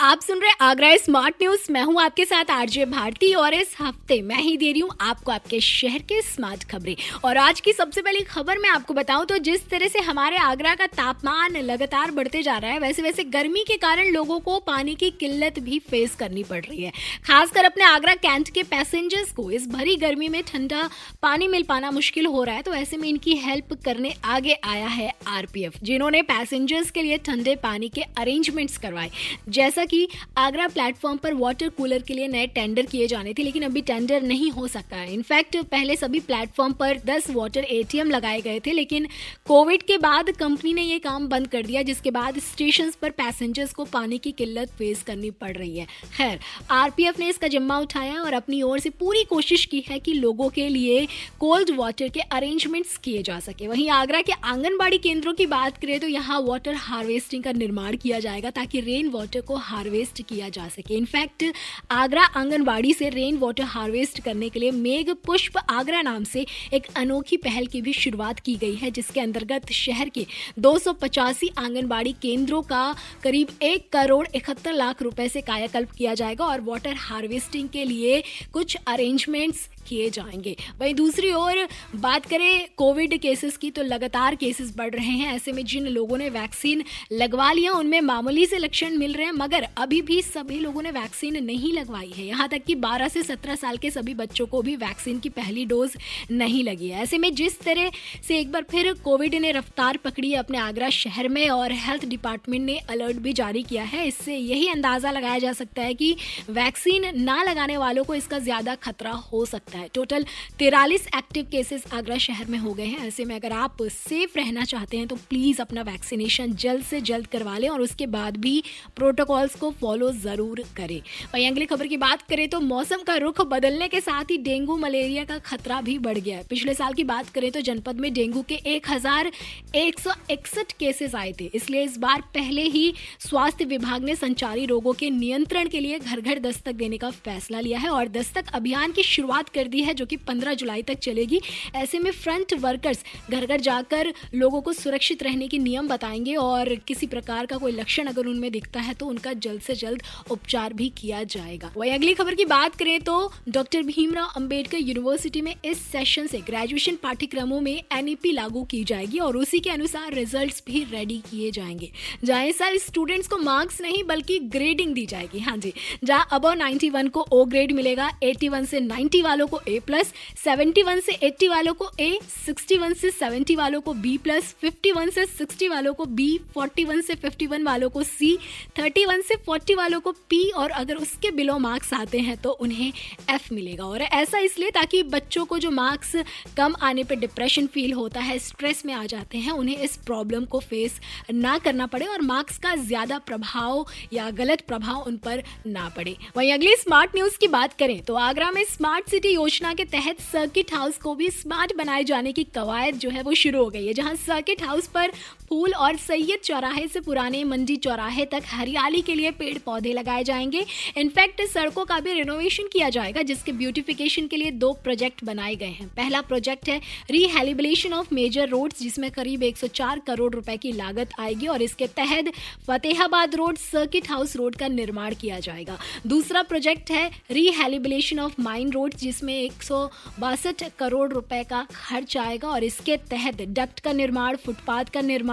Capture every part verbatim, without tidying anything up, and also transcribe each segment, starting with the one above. आप सुन रहे आगरा स्मार्ट न्यूज। मैं हूँ आपके साथ आरजे भारती और इस हफ्ते मैं ही दे रही हूँ आपको आपके शहर के स्मार्ट खबरें। और आज की सबसे पहली खबर मैं आपको बताऊँ तो जिस तरह से हमारे आगरा का तापमान लगातार बढ़ते जा रहा है, वैसे वैसे गर्मी के कारण लोगों को पानी की किल्लत भी फेस करनी पड़ रही है। खासकर अपने आगरा कैंट के पैसेंजर्स को इस भरी गर्मी में ठंडा पानी मिल पाना मुश्किल हो रहा है। तो ऐसे में इनकी हेल्प करने आगे आया है आर पी एफ, जिन्होंने पैसेंजर्स के लिए ठंडे पानी के अरेंजमेंट्स करवाए। जैसा कि आगरा प्लेटफॉर्म पर वाटर कूलर के लिए नए टेंडर किए जाने थे, लेकिन अभी टेंडर नहीं हो सका है। इनफैक्ट पहले सभी प्लेटफॉर्म पर दस वाटर ए टी एम लगाए गए थे, लेकिन कोविड के बाद कंपनी ने ये काम बंद कर दिया, जिसके बाद स्टेशंस पर पैसेंजर्स को पानी की किल्लत फेस करनी पड़ रही है। खैर, आर पी एफ ने इसका जिम्मा उठाया और अपनी ओर से पूरी कोशिश की है कि लोगों के लिए कोल्ड वाटर के अरेंजमेंट्स किए जा सके। वहीं आगरा के आंगनबाड़ी केंद्रों की बात करें तो यहाँ वाटर हार्वेस्टिंग का निर्माण किया जाएगा ताकि रेन वाटर को हार्वेस्ट किया जा सके। इनफैक्ट आगरा आंगनबाड़ी से रेन वाटर हार्वेस्ट करने के लिए मेघ पुष्प आगरा नाम से एक अनोखी पहल की भी शुरुआत की गई है, जिसके अंतर्गत शहर के दो सौ पचासी आंगनबाड़ी केंद्रों का करीब एक करोड़ इकहत्तर लाख रुपए से कायाकल्प किया जाएगा और वाटर हार्वेस्टिंग के लिए कुछ अरेंजमेंट्स किए जाएंगे। वहीं दूसरी ओर बात करें कोविड केसेस की तो लगातार केसेस बढ़ रहे हैं। ऐसे में जिन लोगों ने वैक्सीन लगवा लिया उनमें मामूली से लक्षण मिल रहे हैं, मगर अभी भी सभी लोगों ने वैक्सीन नहीं लगवाई है। यहाँ तक कि बारह से सत्रह साल के सभी बच्चों को भी वैक्सीन की पहली डोज नहीं लगी है। ऐसे में जिस तरह से एक बार फिर कोविड ने रफ्तार पकड़ी है अपने आगरा शहर में और हेल्थ डिपार्टमेंट ने अलर्ट भी जारी किया है, इससे यही अंदाज़ा लगाया जा सकता है कि वैक्सीन ना लगाने वालों को इसका ज़्यादा खतरा हो सकता है। टोटल तैंतालीस एक्टिव केसेस आगरा शहर में हो गए हैं। ऐसे में अगर आप सेफ रहना चाहते हैं तो प्लीज अपना वैक्सीनेशन जल्द से जल्द करवा लें और उसके बाद भी प्रोटोकॉल्स को फॉलो जरूर करें। वहीं अगली खबर की बात करें तो मौसम का रुख बदलने के साथ ही डेंगू मलेरिया का खतरा भी बढ़ गया है। पिछले साल की बात करें तो जनपद में डेंगू के एक हजार एक सौ इकसठ केसेस आए थे, इसलिए इस बार पहले ही स्वास्थ्य विभाग ने संचारी रोगों के नियंत्रण के लिए घर घर दस्तक देने का फैसला लिया है और दस्तक अभियान की शुरुआत कर दी है, जो कि पंद्रह जुलाई तक चलेगी। ऐसे में फ्रंट वर्कर्स घर घर जाकर लोगों को सुरक्षित रहने के नियम बताएंगे और किसी प्रकार का कोई लक्षण अगर उनमें दिखता है तो उनका जल्द से जल्द उपचार भी किया जाएगा। वहीं अगली खबर की बात करें तो डॉक्टर भीमराव अंबेडकर यूनिवर्सिटी में इस सेशन से ग्रेजुएशन पाठ्यक्रमों में एन ई पी लागू की जाएगी और उसी के अनुसार रिजल्ट्स भी रेडी किए जाएंगे। जहां इस साल स्टूडेंट्स को मार्क्स नहीं बल्कि ग्रेडिंग दी जाएगी। हाँ जी, जहां अबव इक्यानवे को ओ ग्रेड मिलेगा, इक्यासी से नब्बे वालों को ए प्लस, इकहत्तर से अस्सी वालों को ए, इकसठ से सत्तर वालों को बी प्लस, इक्यावन से साठ वालों को बी, इकतालीस से इक्यावन वालों को सी, इकतीस से चालीस वालों को पी और अगर उसके बिलो मार्क्स आते हैं तो उन्हें एफ मिलेगा। और ऐसा इसलिए ताकि बच्चों को जो मार्क्स कम आने पर डिप्रेशन फील होता है, स्ट्रेस में आ जाते हैं, उन्हें इस प्रॉब्लम को फेस ना करना पड़े और मार्क्स का ज्यादा प्रभाव या गलत प्रभाव उन पर ना पड़े। वहीं अगली स्मार्ट न्यूज की बात करें तो आगरा में स्मार्ट सिटी योजना के तहत सर्किट हाउस को भी स्मार्ट बनाए जाने की कवायद जो है वो शुरू हो गई है, जहां सर्किट हाउस पर फूल और सैयद चौराहे से पुराने मंडी चौराहे तक हरियाली के लिए पेड़ पौधे लगाए जाएंगे। इनफैक्ट सड़कों का भी रिनोवेशन किया जाएगा, जिसके ब्यूटिफिकेशन के लिए दो प्रोजेक्ट बनाए गए हैं। पहला प्रोजेक्ट है रिहैबिलिटेशन ऑफ मेजर रोड्स, जिसमें करीब एक सौ चार करोड़ रुपए की लागत आएगी और इसके तहत Fatehabad road, circuit house road का निर्माण किया जाएगा। दूसरा प्रोजेक्ट है रिहैबिलिटेशन ऑफ माइन रोड, जिसमें एक सौ बासठ करोड़ रुपए का खर्च आएगा और इसके तहत डक्ट का निर्माण, फुटपाथ का निर्माण,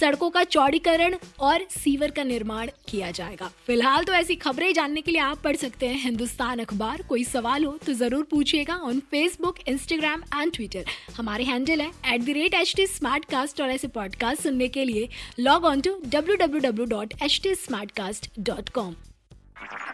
सड़कों का चौड़ीकरण और सीवर का निर्माण किया जाएगा। फिलहाल तो ऐसी खबरें जानने के लिए आप पढ़ सकते हैं हिंदुस्तान अखबार। कोई सवाल हो तो जरूर पूछिएगा on Facebook, Instagram and Twitter. हमारे हैंडल है at the rate H T Smartcast और ऐसे पॉडकास्ट सुनने के लिए log on to W W W dot H T Smartcast dot com.